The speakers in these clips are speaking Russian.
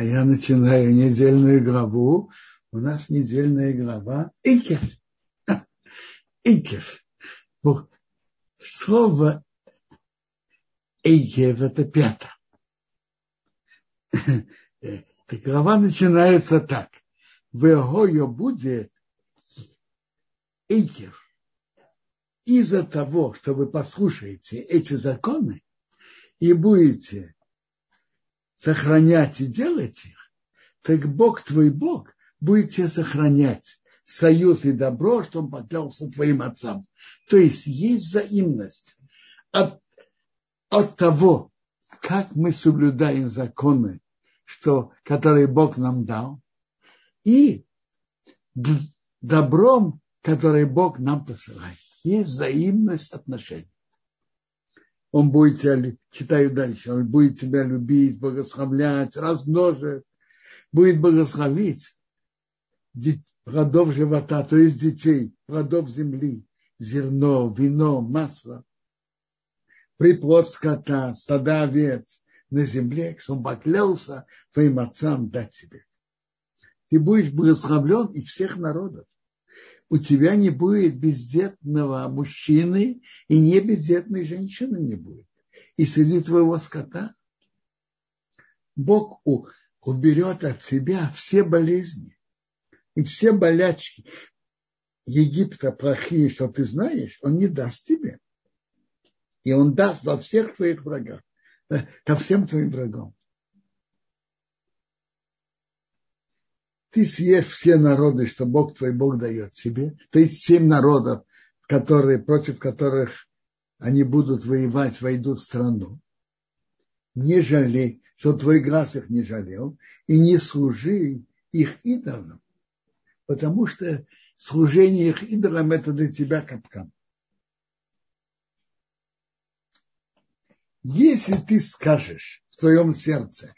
А я начинаю недельную главу. У нас недельная глава Эйкев. Эйкев. Вот. Слово Эйкев – это пята. Глава начинается так. Вегойо будет Эйкев. Из-за того, что вы послушаете эти законы и будете сохранять и делать их, так Бог твой Бог будет тебя сохранять союз и добро, что он поклялся твоим отцам. То есть есть взаимность от того, как мы соблюдаем законы, которые Бог нам дал, и добром, которое Бог нам посылает. Есть взаимность отношений. Он будет тебя, читаю дальше, он будет тебя любить, благословлять, размножить, будет благословить родов живота, то есть детей, родов земли, зерно, вино, масло, приплод скота, стада овец на земле, что он поклялся твоим отцам дать тебе. Ты будешь благословлен из всех народов. У тебя не будет бездетного мужчины, и не бездетной женщины не будет. И среди твоего скота Бог уберет от тебя все болезни и все болячки Египта плохие, что ты знаешь, он не даст тебе. И он даст во всех твоих врагах, ко всем твоим врагам. Ты съешь все народы, что Бог твой Бог дает себе. То есть 7 народов, против которых они будут воевать, войдут в страну. Не жалей, что твой глаз их не жалел. И не служи их идолам. Потому что служение их идолам – это для тебя капкан. Если ты скажешь в твоем сердце,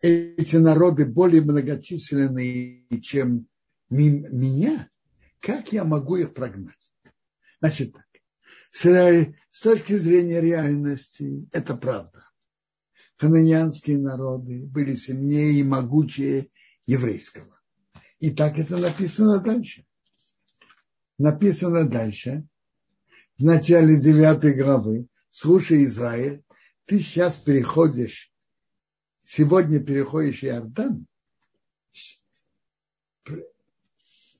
эти народы более многочисленные, чем меня, как я могу их прогнать? Значит так, с точки зрения реальности, это правда. Хананеанские народы были сильнее и могучее еврейского. И так это написано дальше. Написано дальше, в начале 9 главы, слушай, Израиль, ты сейчас переходишь Иордан,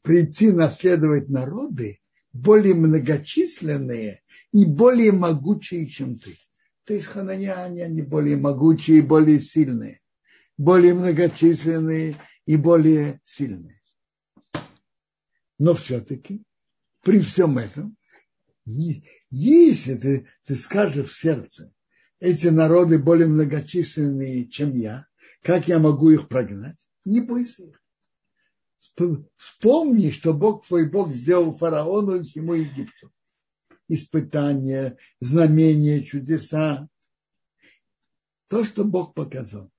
прийти наследовать народы более многочисленные и более могучие, чем ты. То есть хананеяне, они более могучие и более сильные, более многочисленные и более сильные. Но все-таки при всем этом, если ты скажешь в сердце, эти народы более многочисленные, чем я. Как я могу их прогнать? Не бойся их. Вспомни, что Бог твой Бог сделал фараону и всему Египту. Испытания, знамения, чудеса. То, что Бог показал.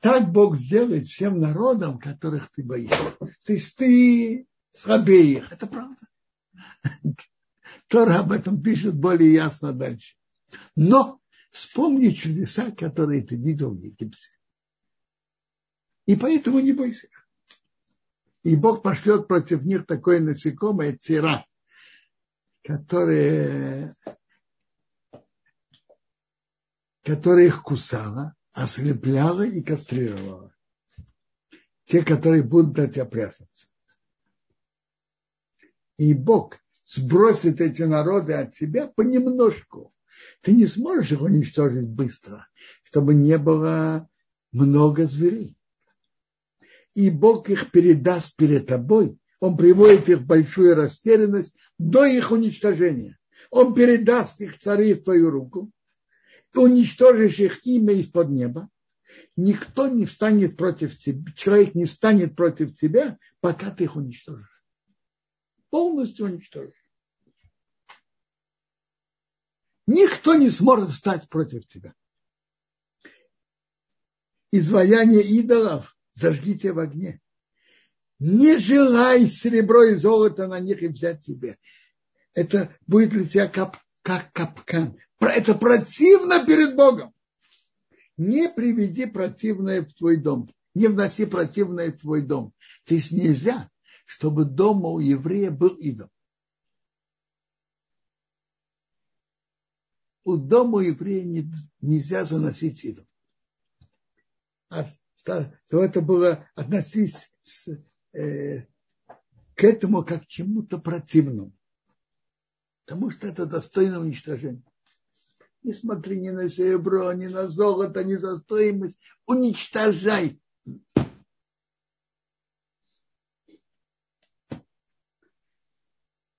Так Бог сделает всем народам, которых ты боишься. То есть ты слабее их. Это правда. Тора об этом пишет более ясно дальше. Но вспомни чудеса, которые ты видел в Египте. И поэтому не бойся. И Бог пошлет против них такое насекомое цира, которое их кусало, ослепляло и кастрировало. Те, которые будут от тебя прятаться. И Бог сбросит эти народы от тебя понемножку. Ты не сможешь их уничтожить быстро, чтобы не было много зверей. И Бог их передаст перед тобой. Он приводит их в большую растерянность до их уничтожения. Он передаст их царей в твою руку. Ты уничтожишь их имя из-под неба. Никто не встанет против тебя. Человек не встанет против тебя, пока ты их уничтожишь. Полностью уничтожишь. Никто не сможет встать против тебя. Изваяние идолов зажгите в огне. Не желай серебро и золото на них и взять себе. Это будет для тебя как капкан. Это противно перед Богом. не приведи противное в твой дом, не вноси противное в твой дом. То есть нельзя, чтобы дома у еврея был идол. У дома у еврея нельзя заносить идол. То это было относиться к этому как к чему-то противному. Потому что это достойно уничтожения. Не смотри ни на серебро, ни на золото, ни за стоимость. Уничтожай.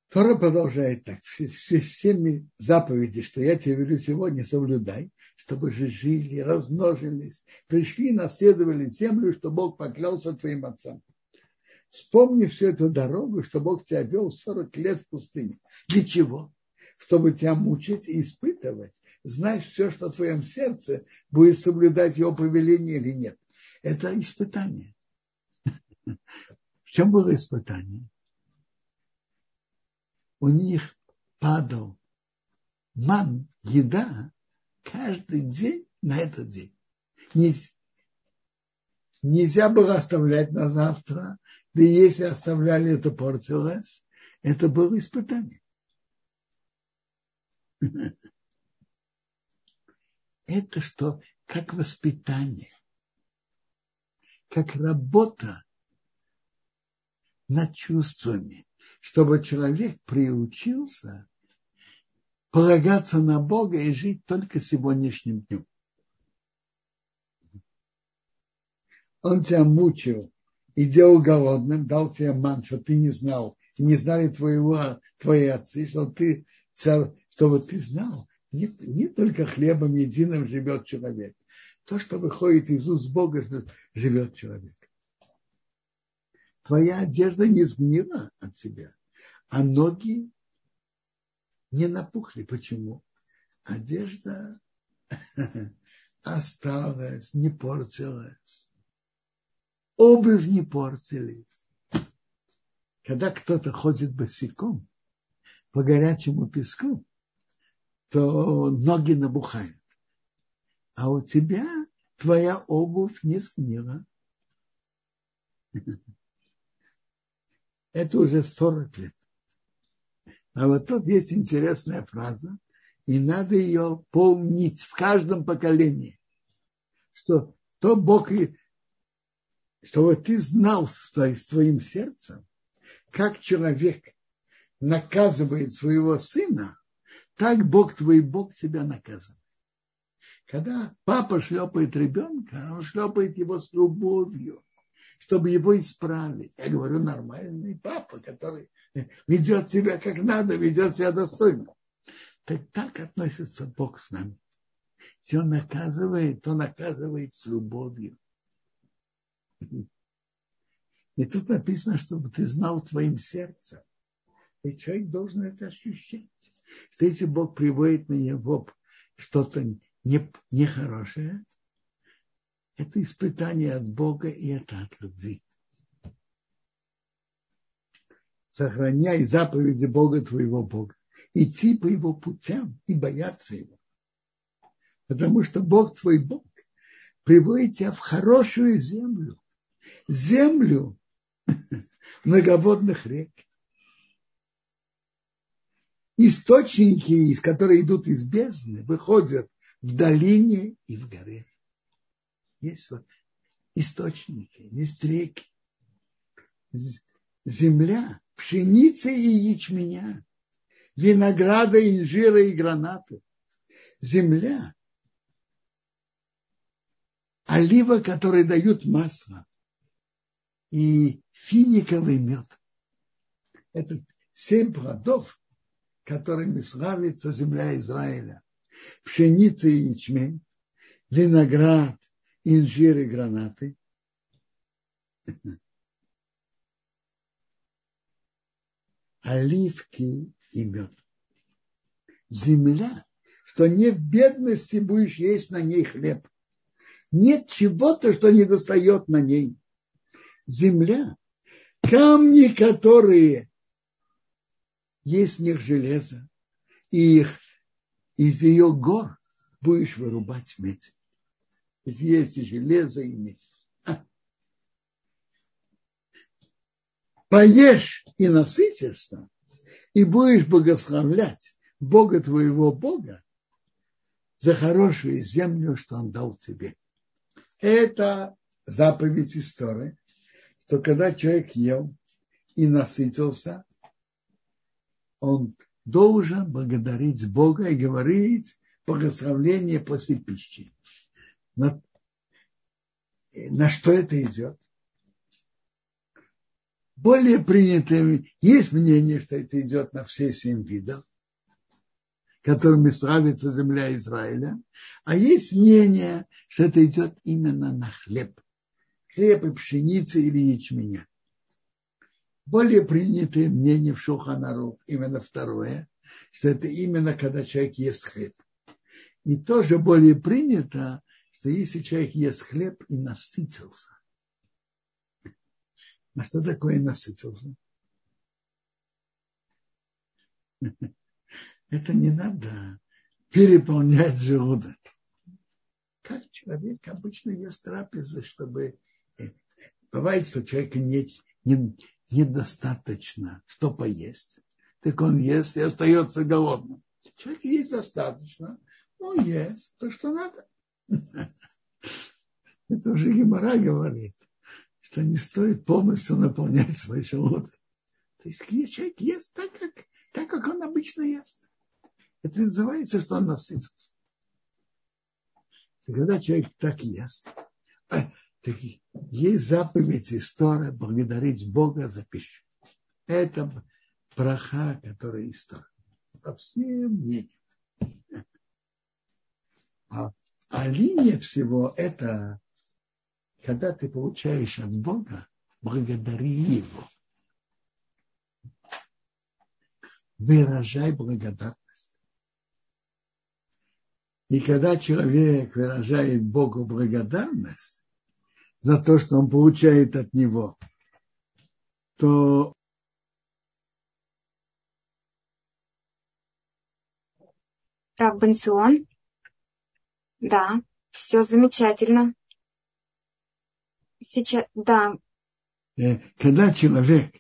Тора продолжает так. Всеми заповеди, что я тебе велю сегодня, соблюдай, чтобы же жили, размножились, пришли, наследовали землю, что Бог поклялся твоим отцам. Вспомни всю эту дорогу, что Бог тебя вел 40 лет в пустыне. Для чего? Чтобы тебя мучить и испытывать. Знай все, что в твоем сердце, будешь соблюдать его повеление или нет. Это испытание. В чем было испытание? У них падал ман, еда, каждый день на этот день. Нельзя было оставлять на завтра, да и если оставляли, это портилось. Это было испытание. Это что? Как воспитание, как работа над чувствами, чтобы человек приучился полагаться на Бога и жить только сегодняшним днем. Он тебя мучил и делал голодным, дал тебе ман, что ты не знал, и не знали твои отцы, чтобы ты знал, не только хлебом единым живет человек. То, что выходит из уст Бога, живет человек. Твоя одежда не сгнила от тебя, а ноги не напухли. Почему? Одежда осталась, не портилась. Обувь не портилась. Когда кто-то ходит босиком по горячему песку, то ноги набухают. А у тебя твоя обувь не сгнила. Это уже 40 лет. А вот тут есть интересная фраза, и надо ее помнить в каждом поколении, что то Бог, чтобы ты знал своим сердцем, как человек наказывает своего сына, так Бог твой Бог тебя наказывает. Когда папа шлепает ребенка, он шлепает его с любовью, чтобы его исправить. Я говорю, нормальный папа, который ведет себя как надо, ведет себя достойно. Так относится Бог с нами. Если он наказывает с любовью. И тут написано, чтобы ты знал твоим сердцем. И человек должен это ощущать. Что если Бог приводит на него что-то нехорошее, это испытание от Бога, и это от любви. Сохраняй заповеди Бога твоего Бога. Идти по его путям и бояться его. Потому что Бог твой Бог приводит тебя в хорошую землю. Землю многоводных рек. Источники, из которых идут из бездны, выходят в долине и в горе. Есть источники, есть реки. Земля, пшеницы и ячменя, винограда, инжира и гранаты. Земля, олива, которые дают масло, и финиковый мед. Это 7 плодов, которыми славится земля Израиля. Пшеница и ячмень, виноград, инжир и гранаты. Оливки и мед. Земля, что не в бедности будешь есть на ней хлеб. Нет чего-то, что не достает на ней. Земля, камни, которые есть в них железо, и из ее гор будешь вырубать медь. есть и железо, и медь. Поешь и насытишься, и будешь благословлять Бога твоего Бога за хорошую землю, что Он дал тебе. Это заповедь истории, что когда человек ел и насытился, он должен благодарить Бога и говорить благословление после пищи. Но на что это идет? Более принятым есть мнение, что это идет на все 7 видов, которыми славится земля Израиля, а есть мнение, что это идет именно на хлеб. Хлеб и пшеницы или ячменя. Более принятое мнение в Шульхан Арух, именно второе, что это именно когда человек ест хлеб. И тоже более принято, что если человек ест хлеб и насытился. А что такое насытился? Это не надо переполнять желудок. Как человек обычно ест трапезы, чтобы... Бывает, что человеку недостаточно, что поесть. Так он ест и остается голодным. Человеку есть достаточно, он ест то, что надо. Это уже Гимара говорит, что не стоит полностью наполнять свой желудок. То есть человек ест так, как он обычно ест. Это называется, что он насытился. Когда человек так ест, так есть заповедь истории благодарить Бога за пищу. Это браха, которая история. По всем мнениям. А линия всего это... Когда ты получаешь от Бога, благодари Его. Выражай благодарность. И когда человек выражает Богу благодарность за то, что он получает от Него, то Рав Бен Цион, да, все замечательно. Сейчас, да. Когда человек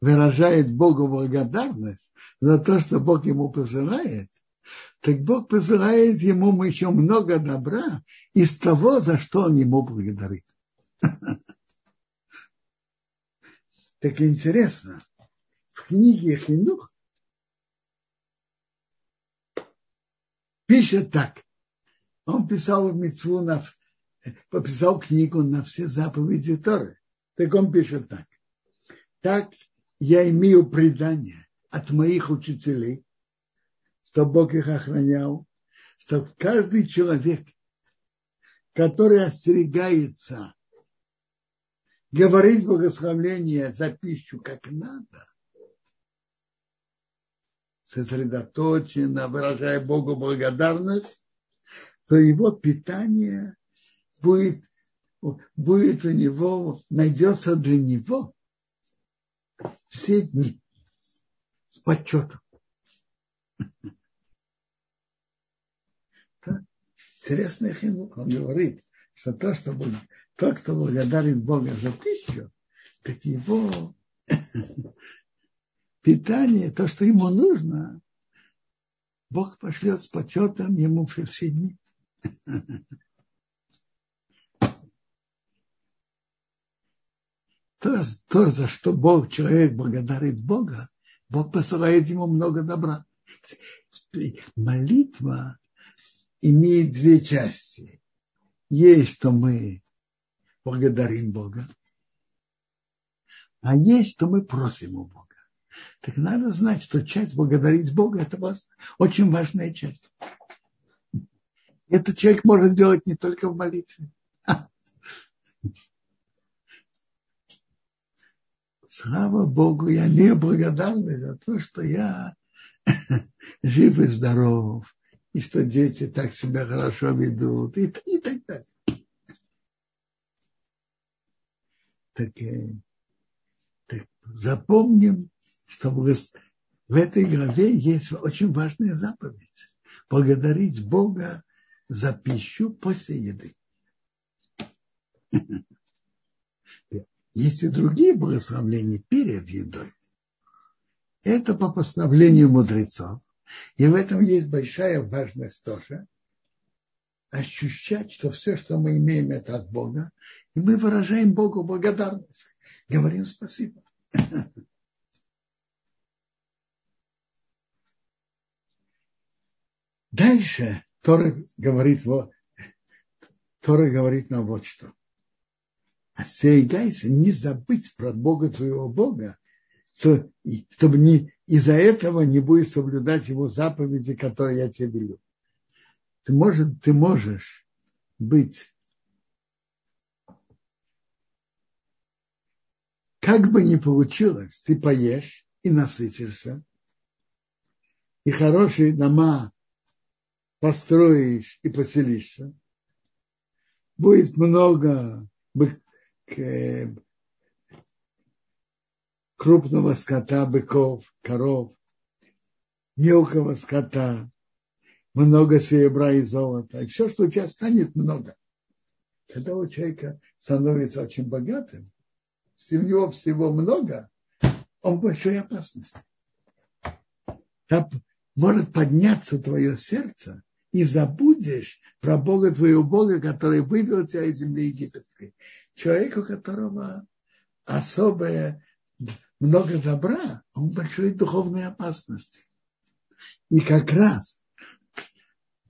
выражает Богу благодарность за то, что Бог ему посылает, так Бог посылает ему еще много добра из того, за что он ему благодарит. Так интересно, в книге Хинух пишет так. Он писал мицву на пописал книгу на все заповеди Торы. Так он пишет так. Так я имею предание от моих учителей, что Бог их охранял, что каждый человек, который остерегается говорить благословление за пищу как надо, сосредоточенно выражая Богу благодарность, то его питание будет у него, найдется для него все дни с почетом. Интересный хинук, он говорит, что тот, кто благодарит Бога за пищу, так его питание, то, что ему нужно, Бог пошлет с почетом ему все дни. То, за что человек благодарит Бога, Бог посылает ему много добра. Молитва имеет 2 части. Есть, что мы благодарим Бога, а есть, что мы просим у Бога. Так надо знать, что часть благодарить Бога – это очень важная часть. Это человек может делать не только в молитве. Слава Богу, я не благодарна за то, что я жив и здоров, и что дети так себя хорошо ведут, и так далее. Так запомним, что в этой главе есть очень важная заповедь. Благодарить Бога за пищу после еды. Есть и другие благословления перед едой. Это по постановлению мудрецов. И в этом есть большая важность тоже. Ощущать, что все, что мы имеем, это от Бога. И мы выражаем Богу благодарность. Говорим спасибо. Дальше Тора говорит нам вот что. Остерегайся не забыть про Бога твоего Бога, чтобы не из-за этого не будешь соблюдать его заповеди, которые я тебе велю. Ты можешь быть как бы ни получилось, ты поешь и насытишься, и хорошие дома построишь и поселишься. Будет много крупного скота, быков, коров, мелкого скота, много серебра и золота. И все, что у тебя станет, много. Когда у человека становится очень богатым, у него всего много, он в большой опасности. Там может подняться твое сердце, и забудешь про Бога твоего Бога, который вывел тебя из земли египетской. Человек, у которого особое много добра, он в большой духовной опасности. И как раз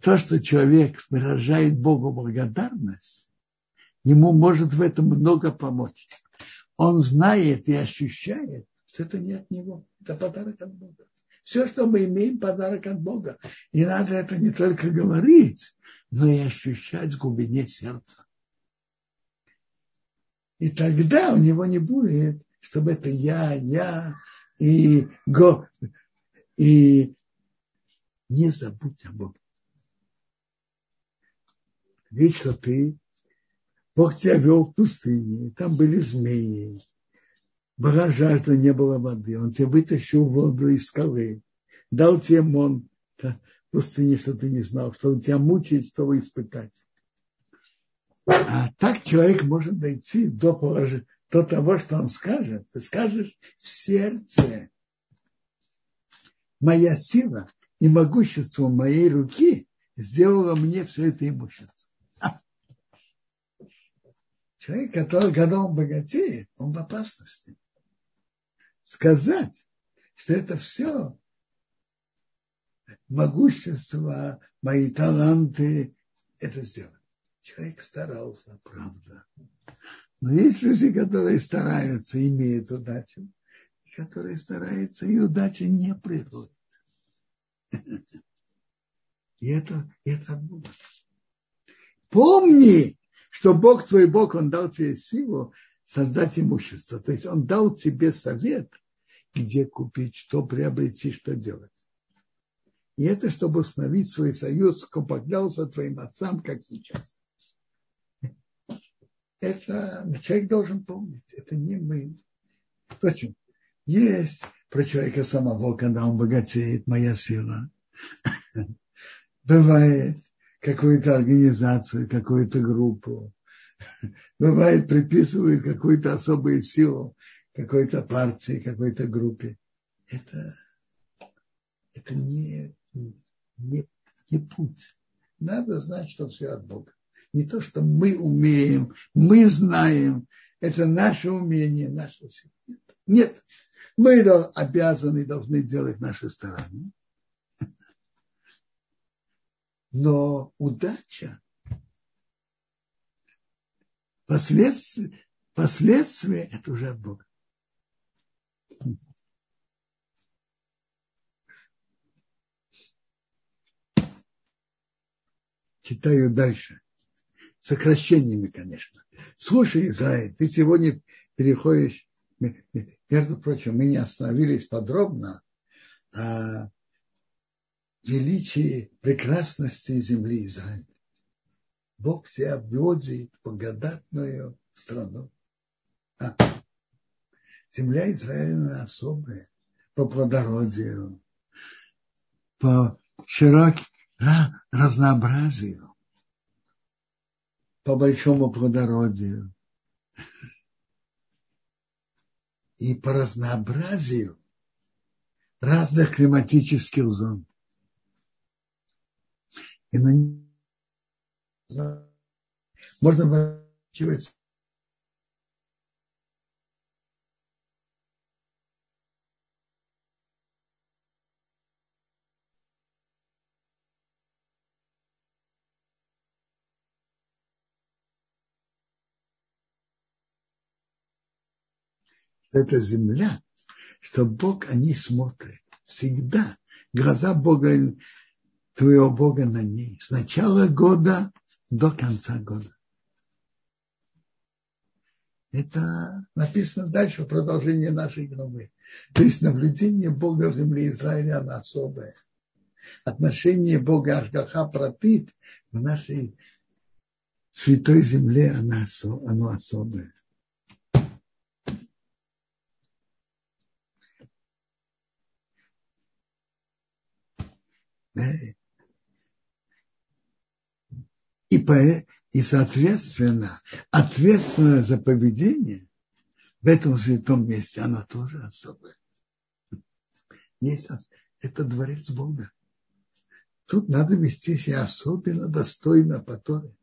то, что человек выражает Богу благодарность, ему может в этом много помочь. Он знает и ощущает, что это не от него, это подарок от Бога. Все, что мы имеем, подарок от Бога. И надо это не только говорить, но и ощущать в глубине сердца. И тогда у него не будет, чтобы это я, и го. И не забудь о Боге. Ведь что ты, Бог тебя вел в пустыне, там были змеи. Была жажда, не было воды. Он тебя вытащил воду из скалы. Дал тебе мон в пустыне, что ты не знал, чтобы тебя мучить, чтобы испытать. А так человек может дойти до того, что он скажет. Ты скажешь в сердце. Моя сила и могущество моей руки сделало мне все это имущество. Человек, который, когда он богатеет, он в опасности. Сказать, что это все могущество, мои таланты, это сделать. Человек старался, правда. Но есть люди, которые стараются, имеют удачу, и которые стараются, и удача не приходит. И это от Бога. Помни, что Бог твой Бог, Он дал тебе силу создать имущество. То есть Он дал тебе совет, где купить, что приобрести, что делать. И это, чтобы установить свой союз, кто поклялся твоим отцам, как сейчас. Это человек должен помнить. Это не мы. Впрочем, есть про человека самого, когда он богатеет, моя сила. Бывает. Какую-то организацию, какую-то группу. Бывает, приписывают какую-то особую силу какой-то партии, какой-то группе. Это не путь. Надо знать, что все от Бога. Не то, что мы умеем, мы знаем. Это наше умение, наша сила. Нет. Мы обязаны, должны делать наши старания. Но удача, последствия – это уже от Бога. Читаю дальше. Сокращениями, конечно. Слушай, Израиль, ты сегодня переходишь… Между прочим, мы не остановились подробно, величие прекрасности земли Израиля. Бог тебя вводит в благодатную страну. Земля Израиля особая по плодородию, по широкому разнообразию, по большому плодородию, и по разнообразию разных климатических зон. И на них можно выращивать. Это земля, что Бог о ней смотрит. Всегда. Глаза Бога, твоего Бога на ней. С начала года до конца года. Это написано дальше в продолжении нашей главы. То есть наблюдение Бога в земле Израиля, оно особое. Отношение Бога Ашгаха Протит в нашей святой земле, оно особое. И, соответственно, ответственность за поведение в этом святом месте, она тоже особая. Это дворец Бога. Тут надо вести себя особенно достойно по Торе.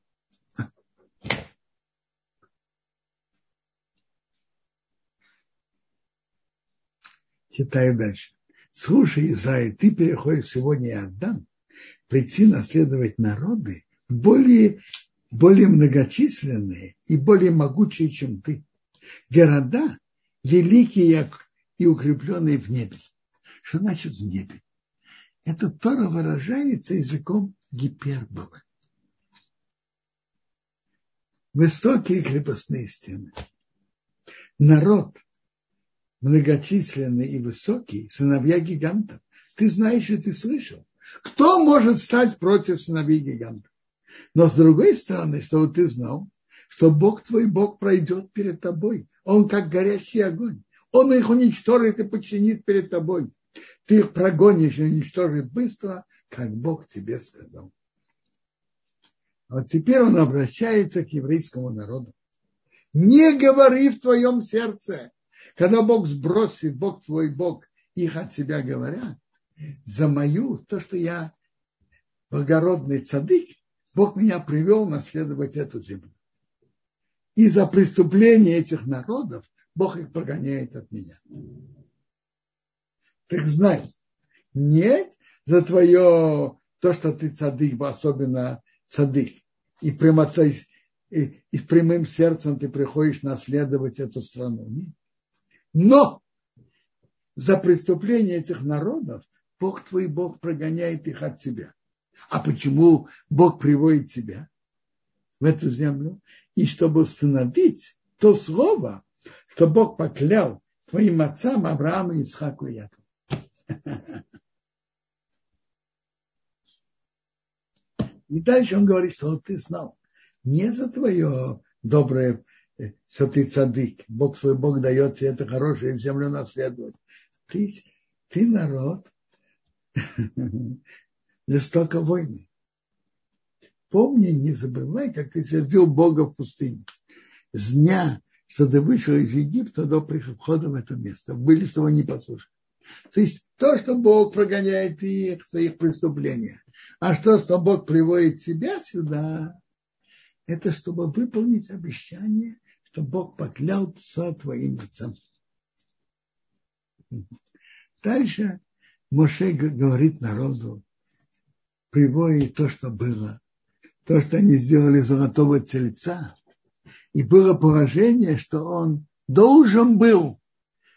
Читаю дальше. Слушай, Израиль, ты переходишь сегодня Иордан, прийти наследовать народы более многочисленные и более могучие, чем ты. Города великие и укрепленные в небе. Что значит в небе? Это Тора выражается языком гиперболы. Высокие крепостные стены. Народ многочисленный и высокий, сыновья гигантов. Ты знаешь и ты слышал. Кто может стать против сыновей гигантов? Но с другой стороны, чтобы ты знал, что Бог твой Бог пройдет перед тобой. Он как горящий огонь. Он их уничтожит и подчинит перед тобой. Ты их прогонишь и уничтожишь быстро, как Бог тебе сказал. А вот теперь он обращается к еврейскому народу. Не говори в твоем сердце. Когда Бог сбросит, Бог твой Бог, их от себя говорят, за мою, то, что я благородный цадык, Бог меня привел наследовать эту землю. И за преступления этих народов Бог их прогоняет от меня. Так знай, нет за твое, то, что ты цадык, особенно цадык, и прямым сердцем ты приходишь наследовать эту страну. Нет. Но за преступления этих народов Бог твой Бог прогоняет их от себя. А почему Бог приводит тебя в эту землю? И чтобы установить то слово, что Бог поклял твоим отцам Аврааму, Ицхаку и Якову. И дальше он говорит, что ты знал. Не за твое доброе, что ты цадык, Бог свой Бог дает тебе это хорошее землю наследовать. Ты народ жестоко войны. Помни, не забывай, как ты сердил Бога в пустыне. С дня, что ты вышел из Египта до прихода в это место. Были, что вы не послушали. То есть то, что Бог прогоняет их, своих преступления. А что Бог приводит тебя сюда, это чтобы выполнить обещание, что Бог поклялся твоим отцам. Дальше Моше говорит народу, приводит то, что было, то, что они сделали золотого тельца, и было поражение, что он должен был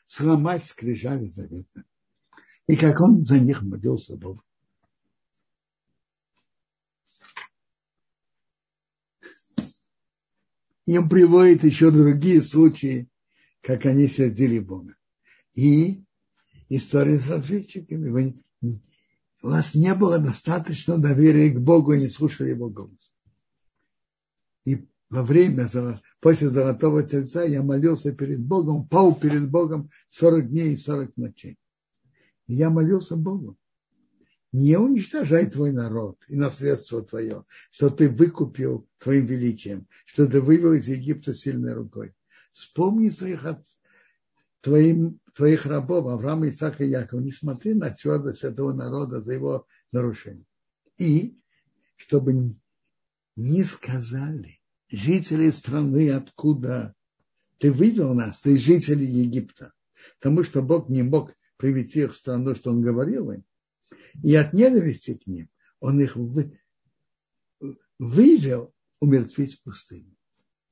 сломать скрижали завета, и как он за них молился Богу. Им приводят еще другие случаи, как они сердили Бога. И история с разведчиками. У вас не было достаточно доверия к Богу, и не слушали его голос. И после Золотого Тельца я молился перед Богом, пал перед Богом 40 дней и 40 ночей. И я молился Богу. Не уничтожай твой народ и наследство твое, что ты выкупил твоим величием, что ты вывел из Египта сильной рукой. Вспомни твоих рабов, Авраама, Ицхака и Якова. Не смотри на твердость этого народа за его нарушение. И чтобы не сказали жители страны, откуда ты вывел нас, ты жители Египта, потому что Бог не мог привести их в страну, что Он говорил им, и от ненависти к ним Он их вывел умертвить в пустыне.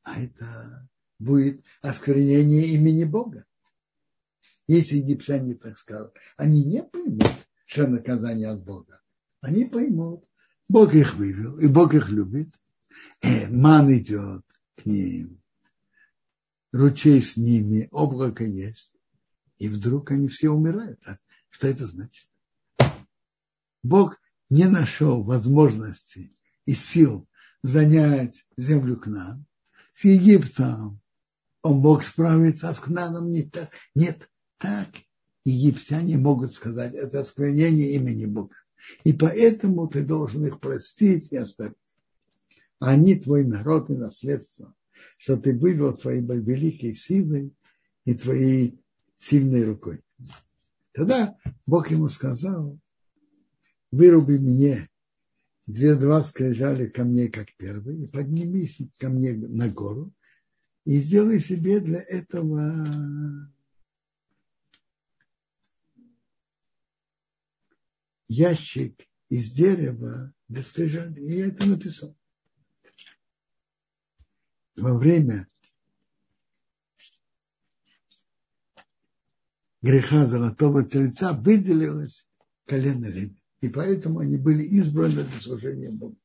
А это будет осквернение имени Бога. Если египтяне так скажут, они не поймут, что наказание от Бога. Они поймут, Бог их вывел, и Бог их любит. Ман идет к ним, ручей с ними, облако есть. И вдруг они все умирают. Что это значит? Бог не нашел возможности и сил занять землю Кнаан. С Египтом он мог справиться, а с Кнааном не так. Нет, так египтяне могут сказать. Это осквернение имени Бога. И поэтому ты должен их простить и оставить. Они твой народ и наследство, что ты вывел твоей великой силой и твоей сильной рукой. Тогда Бог ему сказал: выруби мне 2 скрижали камней, как первый, и поднимись ко мне на гору, и сделай себе для этого ящик из дерева для скрижали. И я это написал. Во время греха Золотого Тельца выделилось колено Леви. И поэтому они были избраны для служения Богу.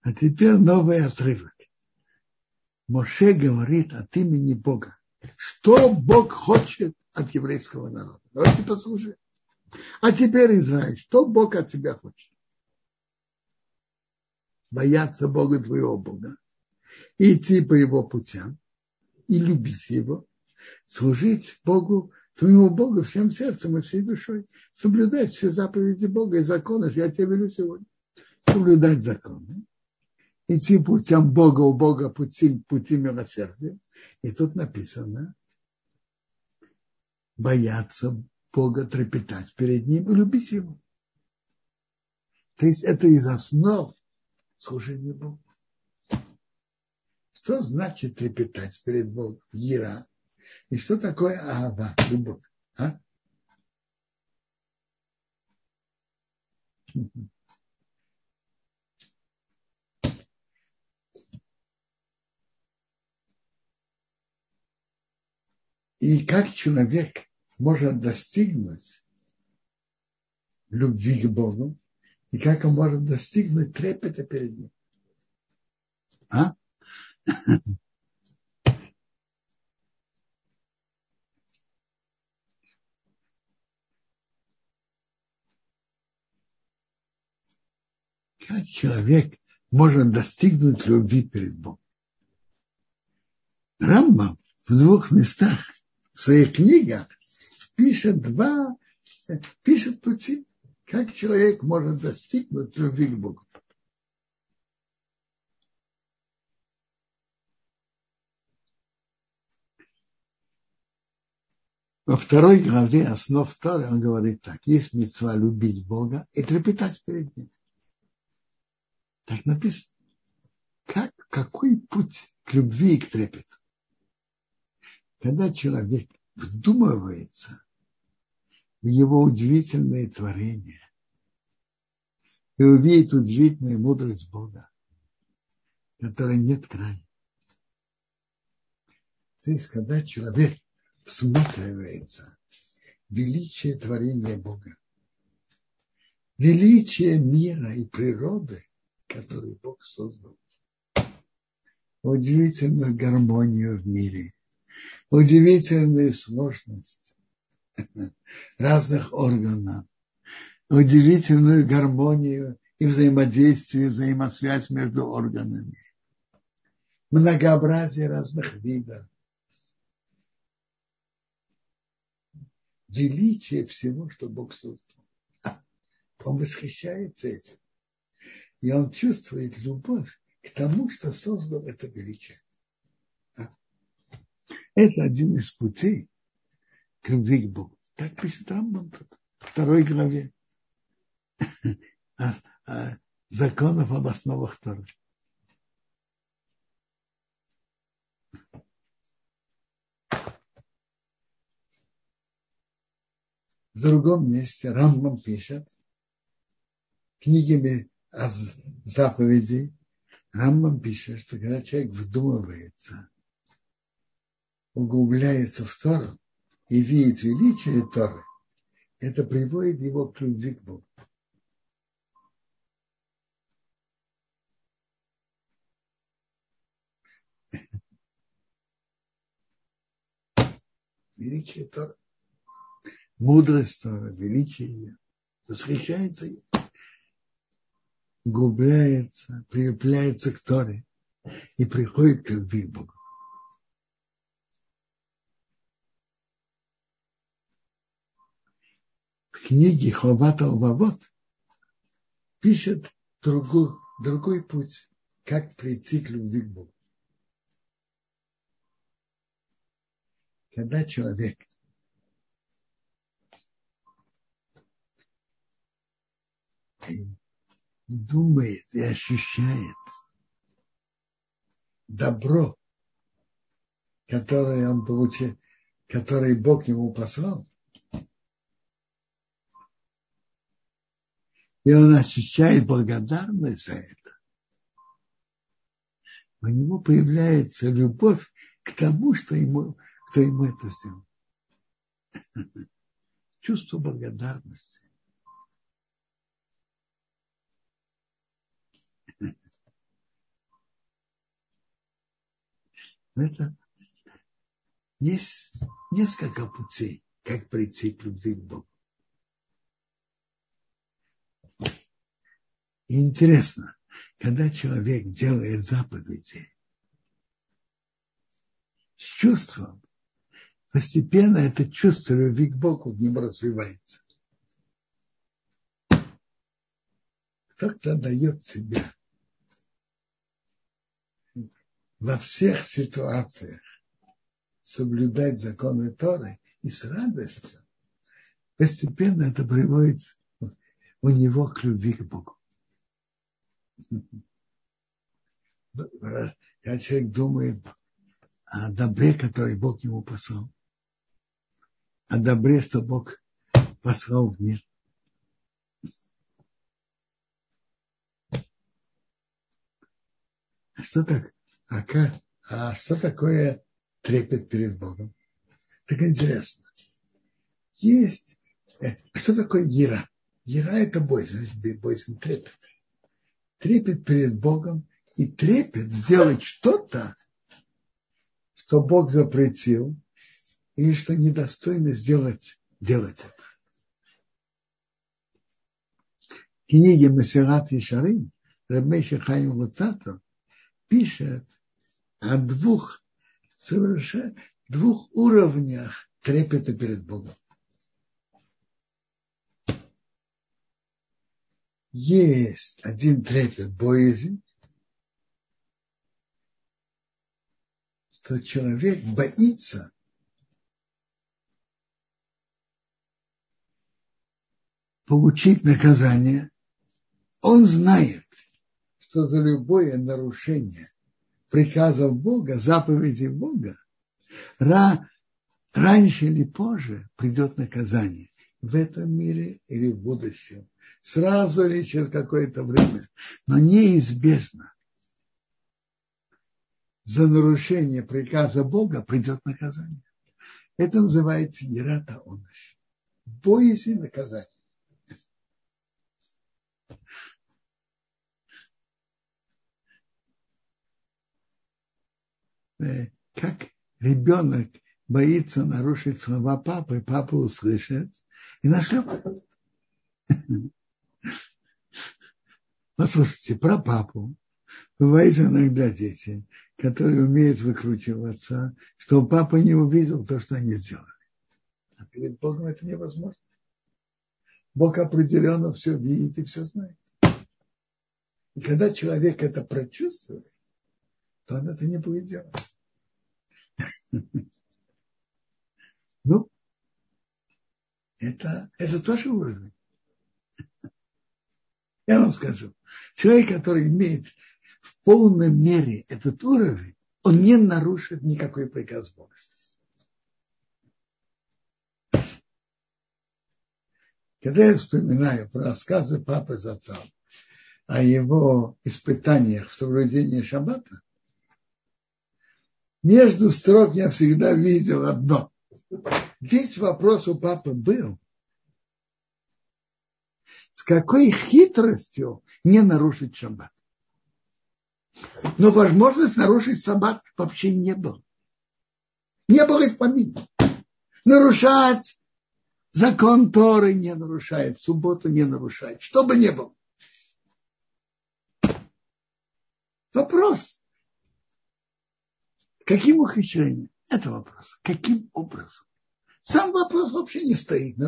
А теперь новый отрывок. Моше говорит от имени Бога. Что Бог хочет от еврейского народа? Давайте послушаем. А теперь, Израиль, что Бог от тебя хочет? Бояться Бога твоего Бога, идти по его путям и любить его, служить Богу, твоему Богу всем сердцем и всей душой, соблюдать все заповеди Бога и законы, я тебе велю сегодня, соблюдать законы, идти путям Бога, у Бога пути милосердия. И тут написано: бояться Бога, трепетать перед Ним и любить Его. То есть это из основ служения Богу. Что значит трепетать перед Богом? Яра. И что такое аава, любовь? А? И как человек может достигнуть любви к Богу, и как он может достигнуть трепета перед Ним? А? Как человек может достигнуть любви перед Богом? Рамбам в 2 местах в своих книгах пишет пути, как человек может достигнуть любви к Богу. Во 2 главе основ Торы он говорит так: есть мицва любить Бога и трепетать перед Ним. Так написано. Какой путь к любви и к трепету? Когда человек вдумывается в его удивительные творения и увидит удивительную мудрость Бога, которой нет края. То есть, когда человек всматривается в величие творения Бога, величие мира и природы, который Бог создал. Удивительную гармонию в мире, удивительную сложность разных органов, удивительную гармонию и взаимодействие, взаимосвязь между органами, многообразие разных видов, величие всего, что Бог создал. Он восхищается этим. И он чувствует любовь к тому, что создал это величие. Это один из путей к любви к Богу. Так пишет Рамбам тут, в 2 главе законов об основах Торы. В другом месте Рамбам пишет, книгами о заповедей, Рамбам пишет, что когда человек вдумывается, углубляется в Тору и видит величие Торы, это приводит его к любви к Богу. Величие Торы, мудрость Торы, величие ее, восхищается ей, углубляется, прилепляется к Торе и приходит к любви к Богу. В книге Хабата Убавот пишет другой путь, как прийти к любви к Богу. Когда человек думает и ощущает добро, которое он получил, которое Бог ему послал, и он ощущает благодарность за это, у него появляется любовь к тому, что ему, кто ему это сделал. Чувство благодарности. Это есть несколько путей, как прийти к любви к Богу. И интересно, когда человек делает заповеди с чувством, постепенно это чувство любви к Богу в нем развивается. Кто-то дает себя во всех ситуациях соблюдать законы Торы и с радостью, постепенно это приводит у него к любви к Богу. Когда человек думает о добре, который Бог ему послал, о добре, что Бог послал в мир. Что такое трепет перед Богом? Так интересно. Есть. Что такое яра? Яра – это боязнь, трепет. Трепет перед Богом и трепет сделать что-то, что Бог запретил, и что недостойно делать это. В книге «Мессерат Ишарим» Шехайи Муцато пишет о двух уровнях трепета перед Богом. Есть один трепет, боязнь, что человек боится получить наказание. Он знает, что за любое нарушение приказов Бога, заповедей Бога, раньше или позже придет наказание. В этом мире или в будущем. Сразу или через какое-то время. Но неизбежно. За нарушение приказа Бога придет наказание. Это называется ерата оныш. Боязнь наказания. Как ребенок боится нарушить слова папы, папа услышит и нашлепает. Послушайте, про папу. Бывает иногда дети, которые умеют выкручиваться, чтобы папа не увидел то, что они сделали. А перед Богом это невозможно. Бог определенно все видит и все знает. И когда человек это прочувствует, то он это не будет делать. Ну, это тоже уровень. Я вам скажу, человек, который имеет в полной мере этот уровень, он не нарушит никакой приказ Бога. Когда я вспоминаю про рассказы папы Зацал о его испытаниях в соблюдении шаббата, между строк я всегда видел одно. Весь вопрос у папы был, с какой хитростью не нарушить шаббат. Но возможность нарушить шаббат вообще не было. Не было и в помине. Нарушать закон Торы не нарушает, субботу не нарушает, что бы ни было. Вопрос. Каким ухищрением? Это вопрос. Каким образом? Сам вопрос вообще не стоит.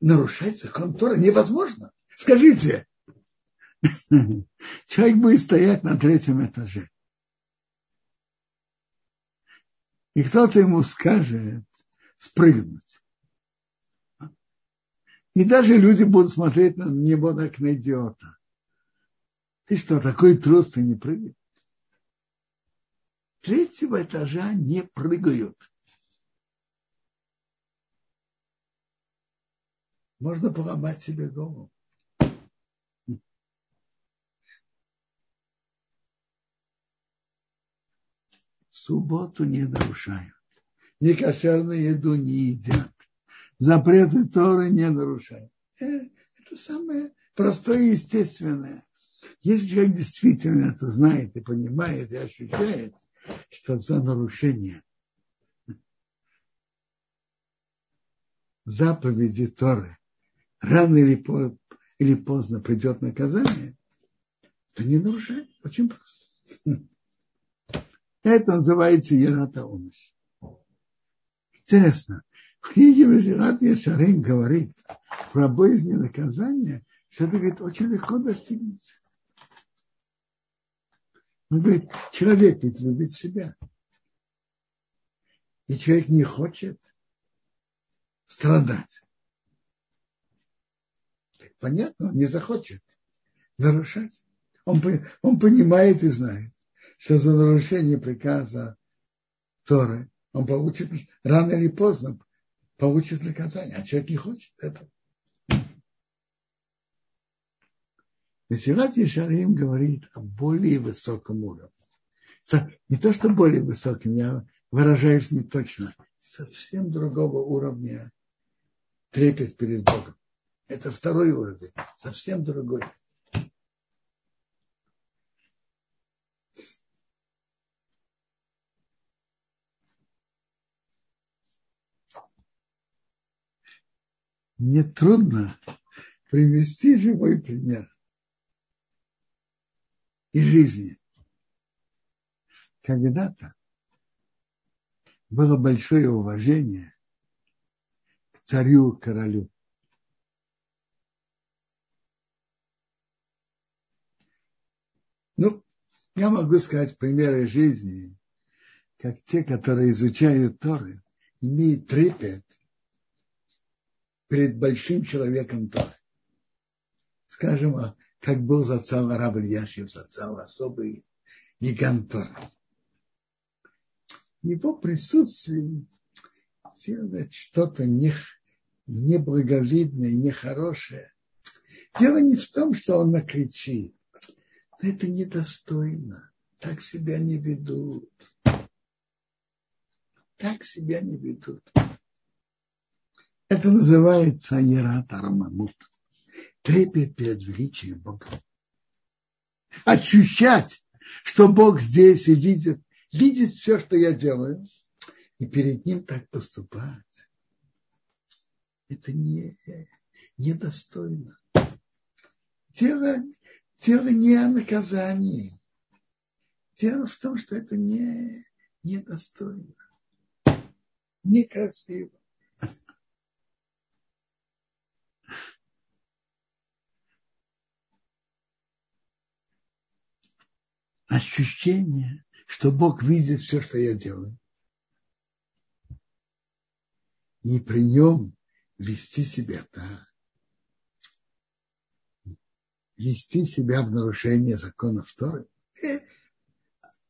Нарушать закон Торы невозможно. Скажите, человек будет стоять на третьем этаже. И кто-то ему скажет спрыгнуть. И даже люди будут смотреть на него как на идиота. Ты что, такой трус, ты не прыгай? Третьего этажа не прыгают. Можно поломать себе голову. Субботу не нарушают. Некошерную еду не едят. Запреты Торы не нарушают. Это самое простое и естественное. Если человек действительно это знает и понимает, и ощущает, что за нарушение заповеди Торы рано или поздно придет наказание, то не нарушай. Очень просто. Это называется ерата уноши. Интересно. В книге Везератия Шарейн говорит про боязнь наказания, что это, говорит, очень легко достигнуть. Он говорит, человек ведь любит себя. И человек не хочет страдать. Понятно, он не захочет нарушать. Он понимает и знает, что за нарушение приказа Торы он получит рано или поздно получит наказание, а человек не хочет этого. Мессерат Ишарим говорит о более высоком уровне. Не то, что более высоком, я выражаюсь не точно. Совсем другого уровня трепет перед Богом. Это второй уровень, совсем другой. Мне трудно привести живой пример из жизни. Когда-то было большое уважение к царю-королю. Ну, я могу сказать примеры жизни, как те, которые изучают Торы, имеют трепет перед большим человеком Торы. Скажем, как был Зацал Рав Ильяшев, Зацал особый гигант Торы. В его присутствии делать что-то неблаговидное, нехорошее. Дело не в том, что он накричит. Но это недостойно. Так себя не ведут. Так себя не ведут. Это называется ерат ха-Мамут. Трепет перед величием Бога. Ощущать, что Бог здесь и видит все, что я делаю, и перед Ним так поступать. Это недостойно. Дело не о наказании. Дело в том, что это недостойно. Некрасиво. ощущение, что Бог видит все, что я делаю. И при нем вести себя так. Вести себя в нарушение законов Торы.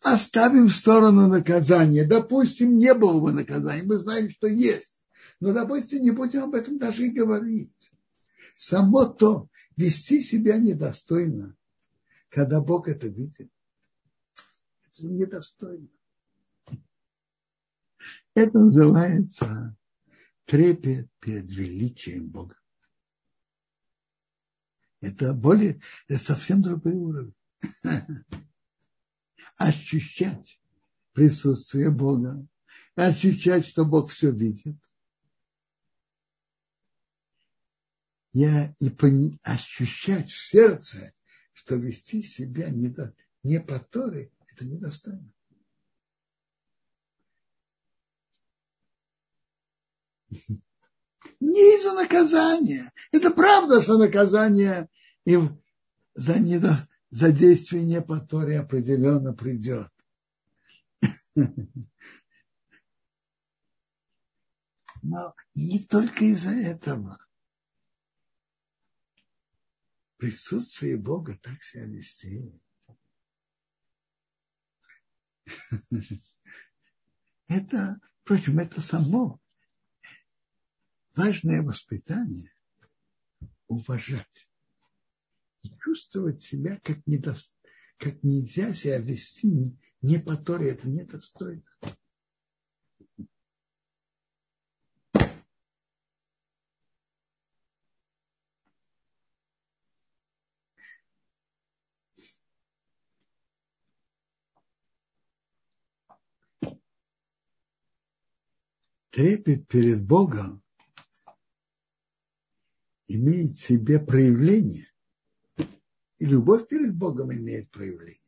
Оставим в сторону наказание. Допустим, не было бы наказания. Мы знаем, что есть. Но, допустим, не будем об этом даже и говорить. Само то, вести себя недостойно, когда Бог это видит. Это недостойно. Это называется трепет перед величием Бога. Это совсем другой уровень. Ощущать присутствие Бога, ощущать, что Бог все видит. Ощущать в сердце, что вести себя не по Торе, это недостойно. Не из-за наказания. Это правда, что наказание за действие не по Торе определенно придет. Но не только из-за этого. Присутствие Бога так себя вести. Впрочем, это само важное воспитание – уважать и чувствовать себя, как нельзя себя вести не по Торе, это недостойно. Трепет перед Богом имеет в себе проявление. И любовь перед Богом имеет проявление.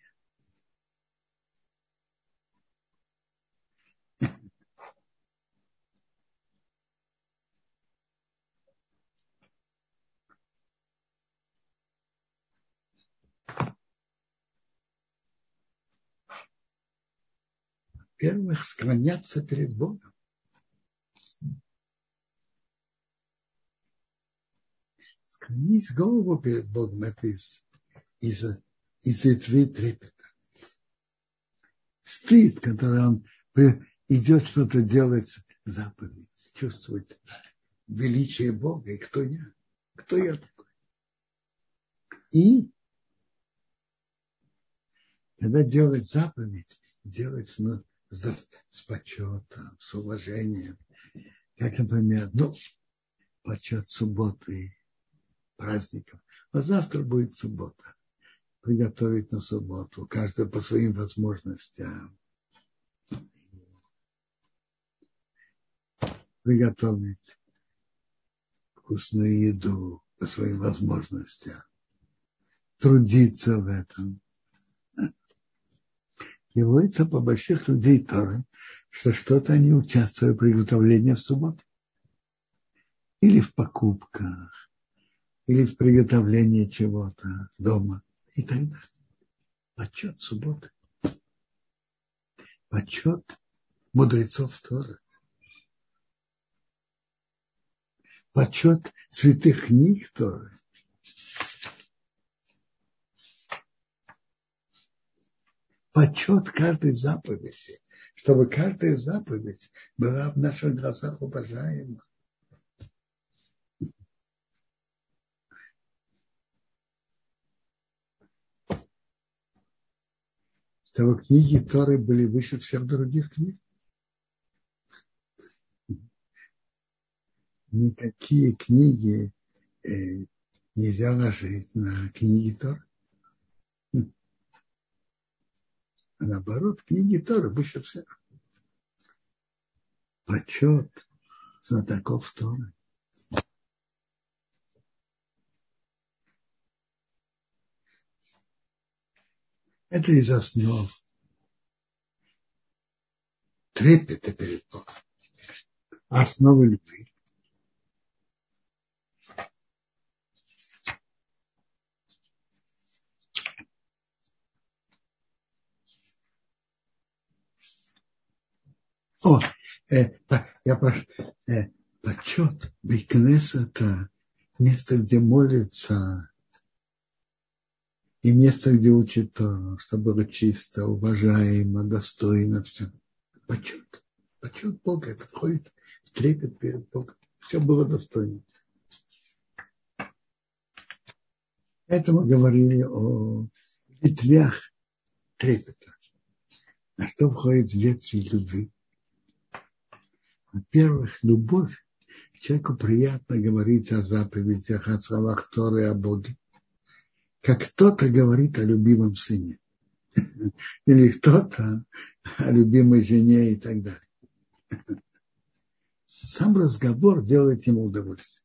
Во-первых, склоняться перед Богом. Склонить голову перед Богом – это из ветви трепета. Стыд, когда он идет что-то делать, заповедь, чувствует величие Бога. И кто я? Кто я такой? И когда делать заповедь, делать с почетом, с уважением. Как, например, почет субботы. Праздников. Вот завтра будет суббота. Приготовить на субботу. Каждый по своим возможностям. Приготовить вкусную еду по своим возможностям. Трудиться в этом. Приводится по больших людей Торы, что что-то они участвуют в приготовлении в субботу. Или в покупках. Или в приготовлении чего-то дома и так далее. Почет субботы. Почет мудрецов Торы. Почет святых книг Торы. Почет каждой заповеди. Чтобы каждая заповедь была в наших глазах уважаема. Того книги Торы были выше всех других книг. Никакие книги нельзя ложить на книги Торы. А наоборот, книги Торы выше всех. Почет знатоков Торы. Это из основ трепета перед Богом, основы любви. Я прошу, почет бейт-кнесса – это место, где молится, и место, где учит то, что было чисто, уважаемо, достойно. Все. Почет Бога – это входит в трепет перед Богом. Все было достойно. Это мы говорили о ветвях трепета. А что входит в ветви любви? Во-первых, любовь. Человеку приятно говорить о заповедях, о словах Торы, о Боге. Как кто-то говорит о любимом сыне. Или кто-то о любимой жене и так далее. Сам разговор делает ему удовольствие.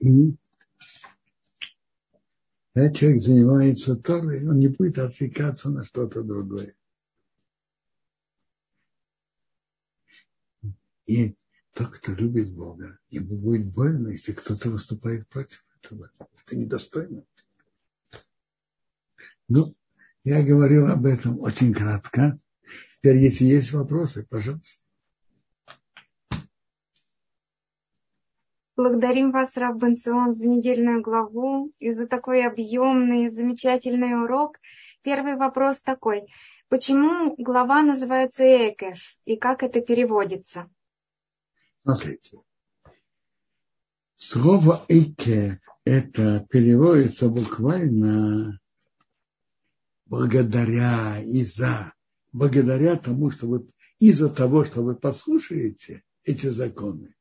И когда человек занимается Торой, он не будет отвлекаться на что-то другое. И тот, кто любит Бога, ему будет больно, если кто-то выступает против этого. Это недостойно. Ну, я говорил об этом очень кратко. Теперь, если есть вопросы, пожалуйста. Благодарим вас, Рав Бенцион, за недельную главу и за такой объемный, замечательный урок. Первый вопрос такой. Почему глава называется Эйкев и как это переводится? Смотрите. Слово Эйкев это переводится буквально благодаря и за. Благодаря тому, что вы из-за того, что вы послушаете эти законы.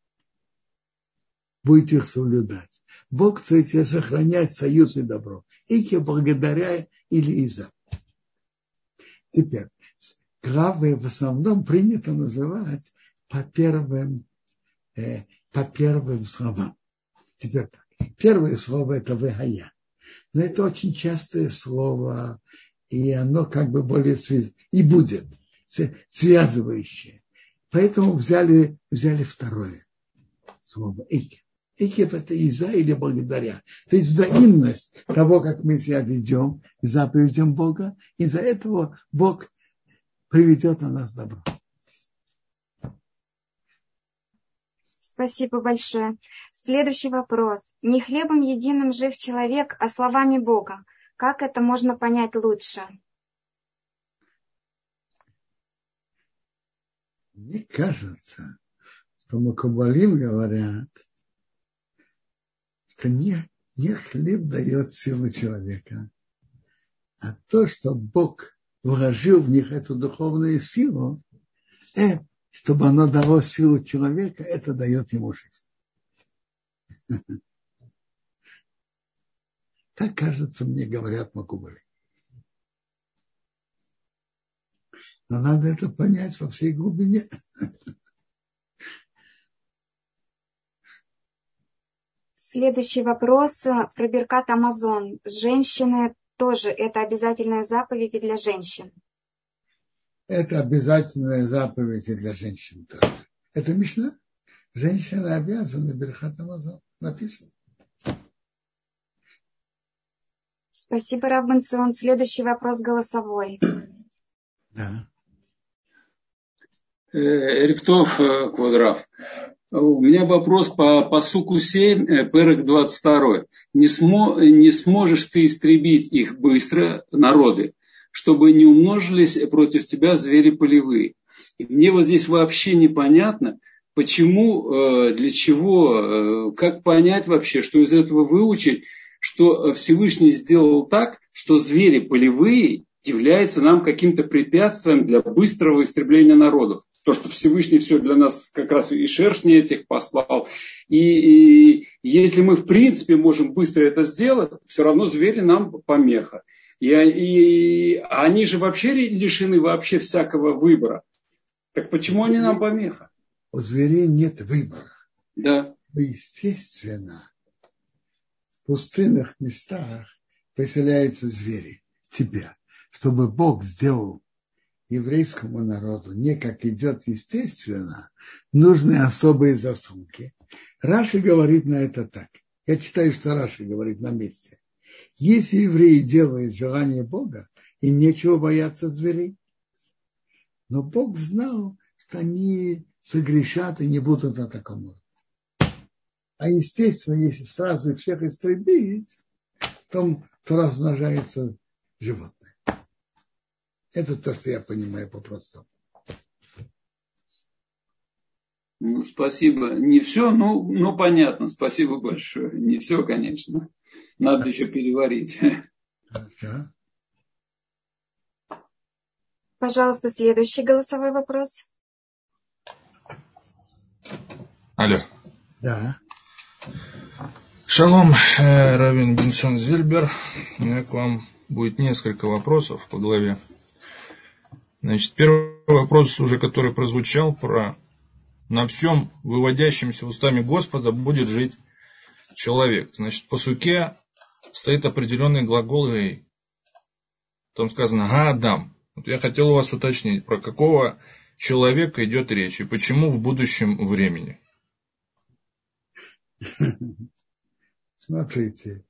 Будете их соблюдать. Бог хочет тебе сохранять союз и добро. Эйке благодаря или из-за. Теперь, главы в основном принято называть по первым словам. Теперь так. Первое слово – это «вегая». Но это очень частое слово, и оно как бы более и будет связывающее. Поэтому взяли второе слово «эйке». Эйкев – это из-за или благодаря. То есть взаимность того, как мы себя ведем, заповедям Бога. Из-за этого Бог приведет на нас добро. Спасибо большое. Следующий вопрос. Не хлебом единым жив человек, а словами Бога. Как это можно понять лучше? Мне кажется, что макабалим говорят, что не хлеб дает силу человека, а то, что Бог вложил в них эту духовную силу, чтобы оно дало силу человека, это дает ему жизнь. Так, кажется, мне говорят макубали. Но надо это понять во всей глубине. Следующий вопрос про Биркат Амазон. Женщины тоже это обязательная заповедь и для женщин. Это обязательная заповедь и для женщин тоже. Это Мишна. Женщины обязаны Биркат Амазон. Написано. Спасибо, Рав Бенцион. Следующий вопрос голосовой. Да. Эриктов Квадрав. У меня вопрос по пасуку 7, перек 22. Не сможешь ты истребить их быстро, народы, чтобы не умножились против тебя звери полевые. И мне вот здесь вообще непонятно, почему, для чего, как понять вообще, что из этого выучить, что Всевышний сделал так, что звери полевые являются нам каким-то препятствием для быстрого истребления народов. То, что Всевышний все для нас как раз и шершни этих послал. И если мы в принципе можем быстро это сделать, все равно звери нам помеха. И они же вообще лишены вообще всякого выбора. Так почему они нам помеха? У зверей нет выбора. Да. Естественно, в пустынных местах поселяются звери. Тебя. Чтобы Бог сделал еврейскому народу не как идет естественно, нужны особые засумки, Раши говорит на это так. Я читаю, что Раши говорит на месте. Если еврей делает желание Бога, им нечего бояться зверей. Но Бог знал, что они согрешат и не будут на таком уровне. А естественно, если сразу всех истребить, то размножается животное. Это то, что я понимаю по-простому. Ну, спасибо. Не все, но понятно. Спасибо большое. Не все, конечно. Надо еще переварить. Ага. Пожалуйста, следующий голосовой вопрос. Алло. Да. Шалом, раввин Бенсон Зельбер. У меня к вам будет несколько вопросов по главе. Значит, первый вопрос, уже который прозвучал, про «на всем выводящемся устами Господа будет жить человек». Значит, по суке стоит определенный глагол «гей». Там сказано «га-адам». Вот я хотел у вас уточнить, про какого человека идет речь и почему в будущем времени. Смотрите,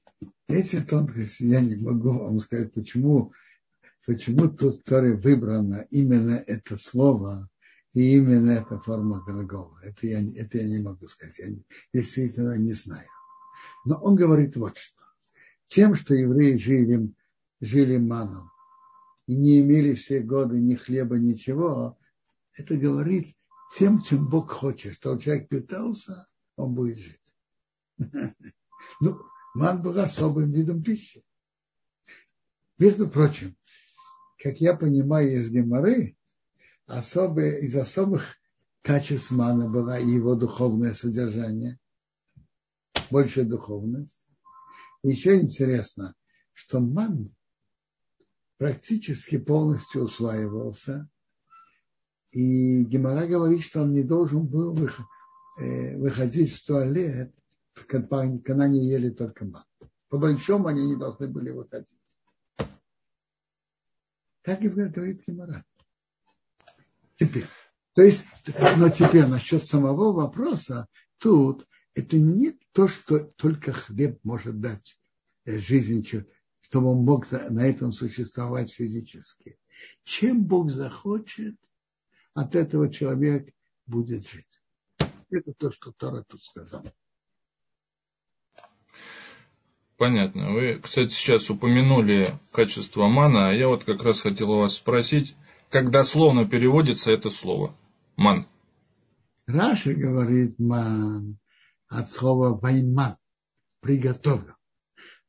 эти тонкости я не могу вам сказать, почему тут выбрано именно это слово и именно эта форма глагола. Это я не могу сказать, я действительно не знаю. Но он говорит вот что. Тем, что евреи жили маном и не имели все годы ни хлеба, ничего, это говорит тем, чем Бог хочет, что человек питался, он будет жить. Ну, ман был особым видом пищи. Между прочим, как я понимаю из Гимары, из особых качеств мана было и его духовное содержание, большая духовность. Еще интересно, что ман практически полностью усваивался, и Гимара говорит, что он не должен был выходить в туалет, когда они ели только ман. По большому они не должны были выходить. Так и говорит Гимара. Теперь. Но теперь насчет самого вопроса, тут это не то, что только хлеб может дать жизнь, чтобы он мог на этом существовать физически. Чем Бог захочет, от этого человек будет жить. Это то, что Тора тут сказал. Понятно. Вы, кстати, сейчас упомянули качество мана, а я вот как раз хотел у вас спросить, как дословно переводится это слово «ман». Раши говорит «ман» от слова «вайман» – «приготовлен».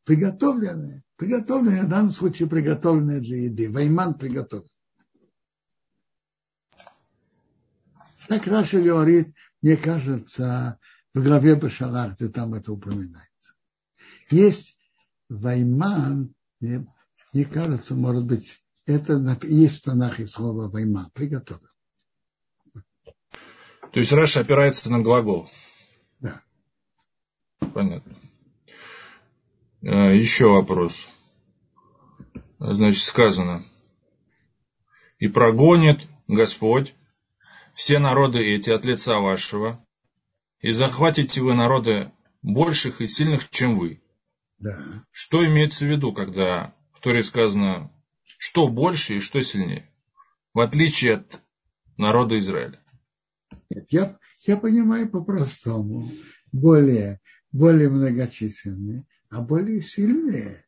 Приготовленное в данном случае приготовленное для еды. «Вайман» – «приготовлен». Так Раши говорит, мне кажется, в главе Бешалах, где там это упоминается. Есть вайман, мне кажется, может быть, это есть в Танах и слово вайман. Приготовил. То есть Раши опирается на глагол. Да. Понятно. Еще вопрос. Значит, сказано. И прогонит Господь все народы эти от лица вашего, и захватите вы народы больших и сильных, чем вы. Да. Что имеется в виду, когда в Торе сказано, что больше и что сильнее, в отличие от народа Израиля? Нет, я понимаю по-простому. Более многочисленные, а более сильные.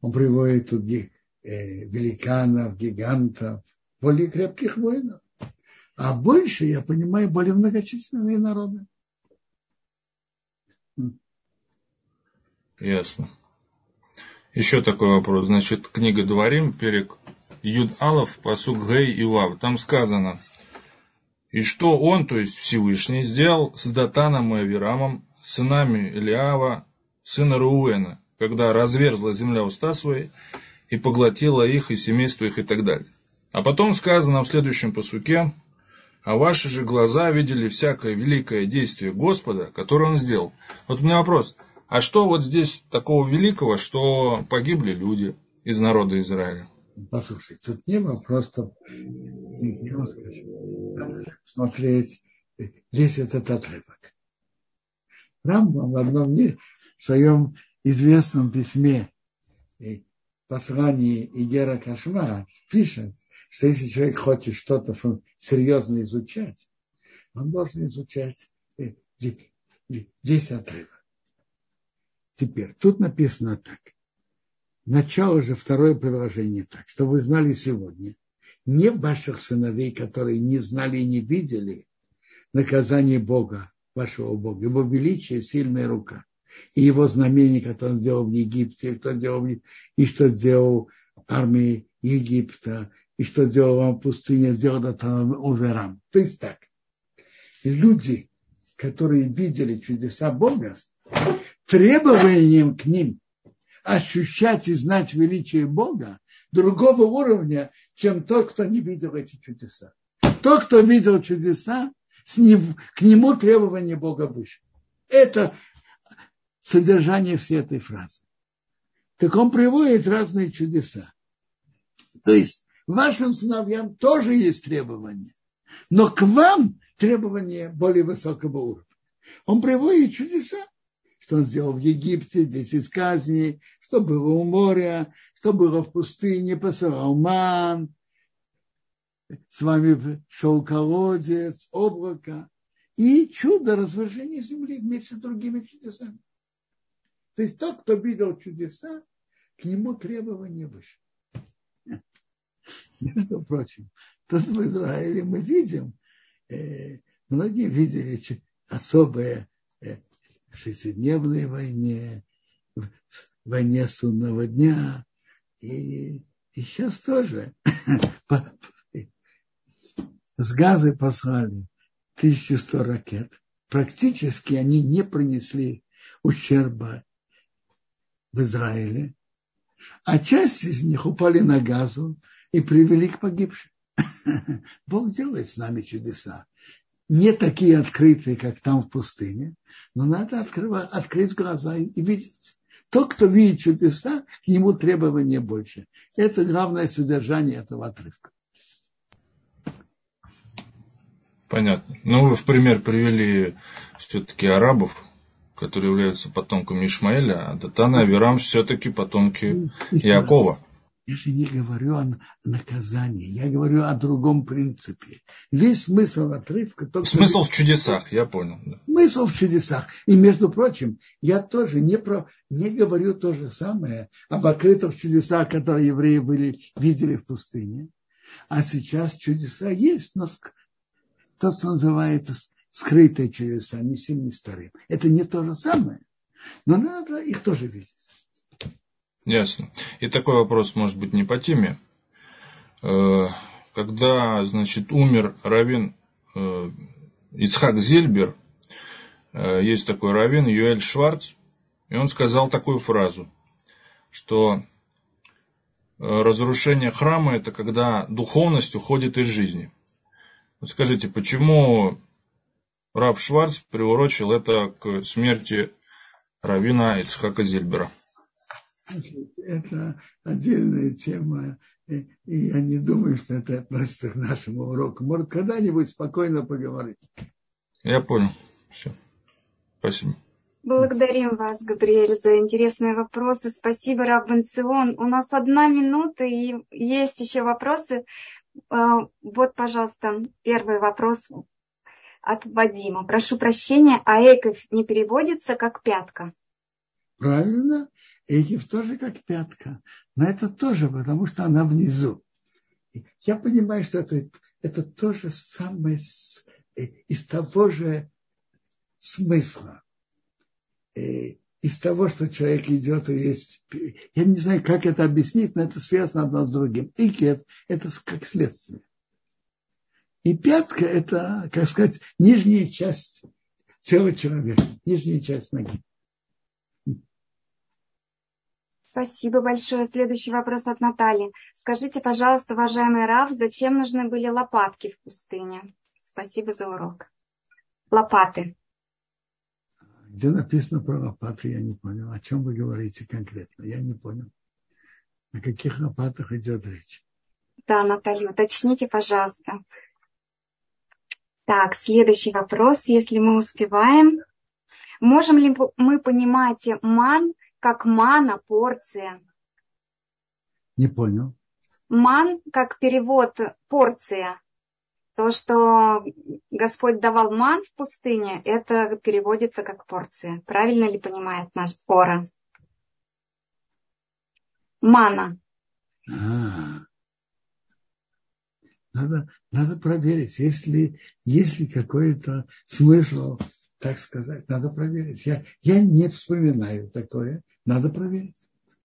Он приводит тут великанов, гигантов, более крепких воинов. А больше, я понимаю, более многочисленные народы. Ясно. Еще такой вопрос. Значит, книга Дворим, перек Юд-Алов, пасук Гей и Вав. Там сказано, и что он, то есть Всевышний, сделал с Датаном и Авирамом, сынами Илиава, сына Руэна, когда разверзла земля уста свои и поглотила их, и семейство их, и так далее. А потом сказано в следующем пасуке, а ваши же глаза видели всякое великое действие Господа, которое он сделал. Вот у меня вопрос. А что вот здесь такого великого, что погибли люди из народа Израиля? Послушай, тут не вопрос, надо же смотреть весь этот отрывок. Рамбам в одном в своем известном письме послании Игера Кашма пишет, что если человек хочет что-то серьезно изучать, он должен изучать весь отрывок. Теперь, тут написано так. Начало же, второе предложение так, что вы знали сегодня. Не ваших сыновей, которые не знали и не видели наказание Бога, вашего Бога, его величие, сильная рука. И его знамение, которое он сделал в Египте, и что сделал армии Египта, и что делал вам в пустыне, сделал Датан Авирам. То есть так. Люди, которые видели чудеса Бога, требованием к ним ощущать и знать величие Бога другого уровня, чем тот, кто не видел эти чудеса. Тот, кто видел чудеса, к нему требование Бога выше. Это содержание всей этой фразы. Так он приводит разные чудеса. То есть вашим сыновьям тоже есть требования, но к вам требования более высокого уровня. Он приводит чудеса, что он сделал в Египте, 10 казней, что было у моря, что было в пустыне, посылал ман, с вами шел колодец, облако и чудо развержения земли вместе с другими чудесами. То есть тот, кто видел чудеса, к нему требования выше. Между прочим, тут в Израиле мы видим, многие видели особое в шестидневной войне, в войне судного дня. И сейчас тоже с Газы послали 1100 ракет. Практически они не принесли ущерба в Израиле, а часть из них упали на Газу и привели к погибшим. Бог делает с нами чудеса. Не такие открытые, как там в пустыне, но надо открыть глаза и видеть. Тот, кто видит чудеса, к нему требования больше. Это главное содержание этого отрывка. Понятно. Ну, вы в пример привели все-таки арабов, которые являются потомками Ишмаэля, а Датан и Авирам все-таки потомки Иакова. Я же не говорю о наказании, я говорю о другом принципе. Весь смысл отрывка... Смысл в чудесах, я понял. Да. Смысл в чудесах. И, между прочим, я тоже не говорю то же самое об открытых чудесах, которые евреи видели в пустыне. А сейчас чудеса есть, но то, что называется скрытые чудеса, ни сим, ни старым. Это не то же самое, но надо их тоже видеть. Ясно. И такой вопрос, может быть, не по теме. Когда, умер раввин Ицхак Зельбер, есть такой раввин Юэль Шварц, и он сказал такую фразу, что разрушение храма – это когда духовность уходит из жизни. Вот скажите, почему рав Шварц приурочил это к смерти раввина Ицхака Зельбера? Это отдельная тема, и я не думаю, что это относится к нашему уроку. Может, когда-нибудь спокойно поговорить. Я понял. Все. Спасибо. Благодарим вас, Габриэль, за интересные вопросы. Спасибо, рав Бенцион. У нас 1 минута, и есть еще вопросы. Вот, пожалуйста, первый вопрос от Вадима. Прошу прощения, а Эйкев не переводится как пятка? Правильно. Эйкев тоже как пятка, но это тоже, потому что она внизу. Я понимаю, что это то же самое из того же смысла, из того, что человек идет и есть. Я не знаю, как это объяснить, но это связано одно с другим. Эйкев – это как следствие. И пятка – это, как сказать, нижняя часть тела человека, нижняя часть ноги. Спасибо большое. Следующий вопрос от Натальи. Скажите, пожалуйста, уважаемый рав, зачем нужны были лопатки в пустыне? Спасибо за урок. Лопаты. Где написано про лопаты, я не понял. О чем вы говорите конкретно? Я не понял. О каких лопатах идет речь? Да, Наталья, уточните, пожалуйста. Так, следующий вопрос, если мы успеваем. Можем ли мы понимать ман как мана, порция? Не понял. Ман как перевод порция. То, что Господь давал ман в пустыне, это переводится как порция. Правильно ли понимает наш Ора? Мана. Надо проверить, есть ли какой-то смысл, так сказать. Надо проверить. Я не вспоминаю такое. Надо проверить.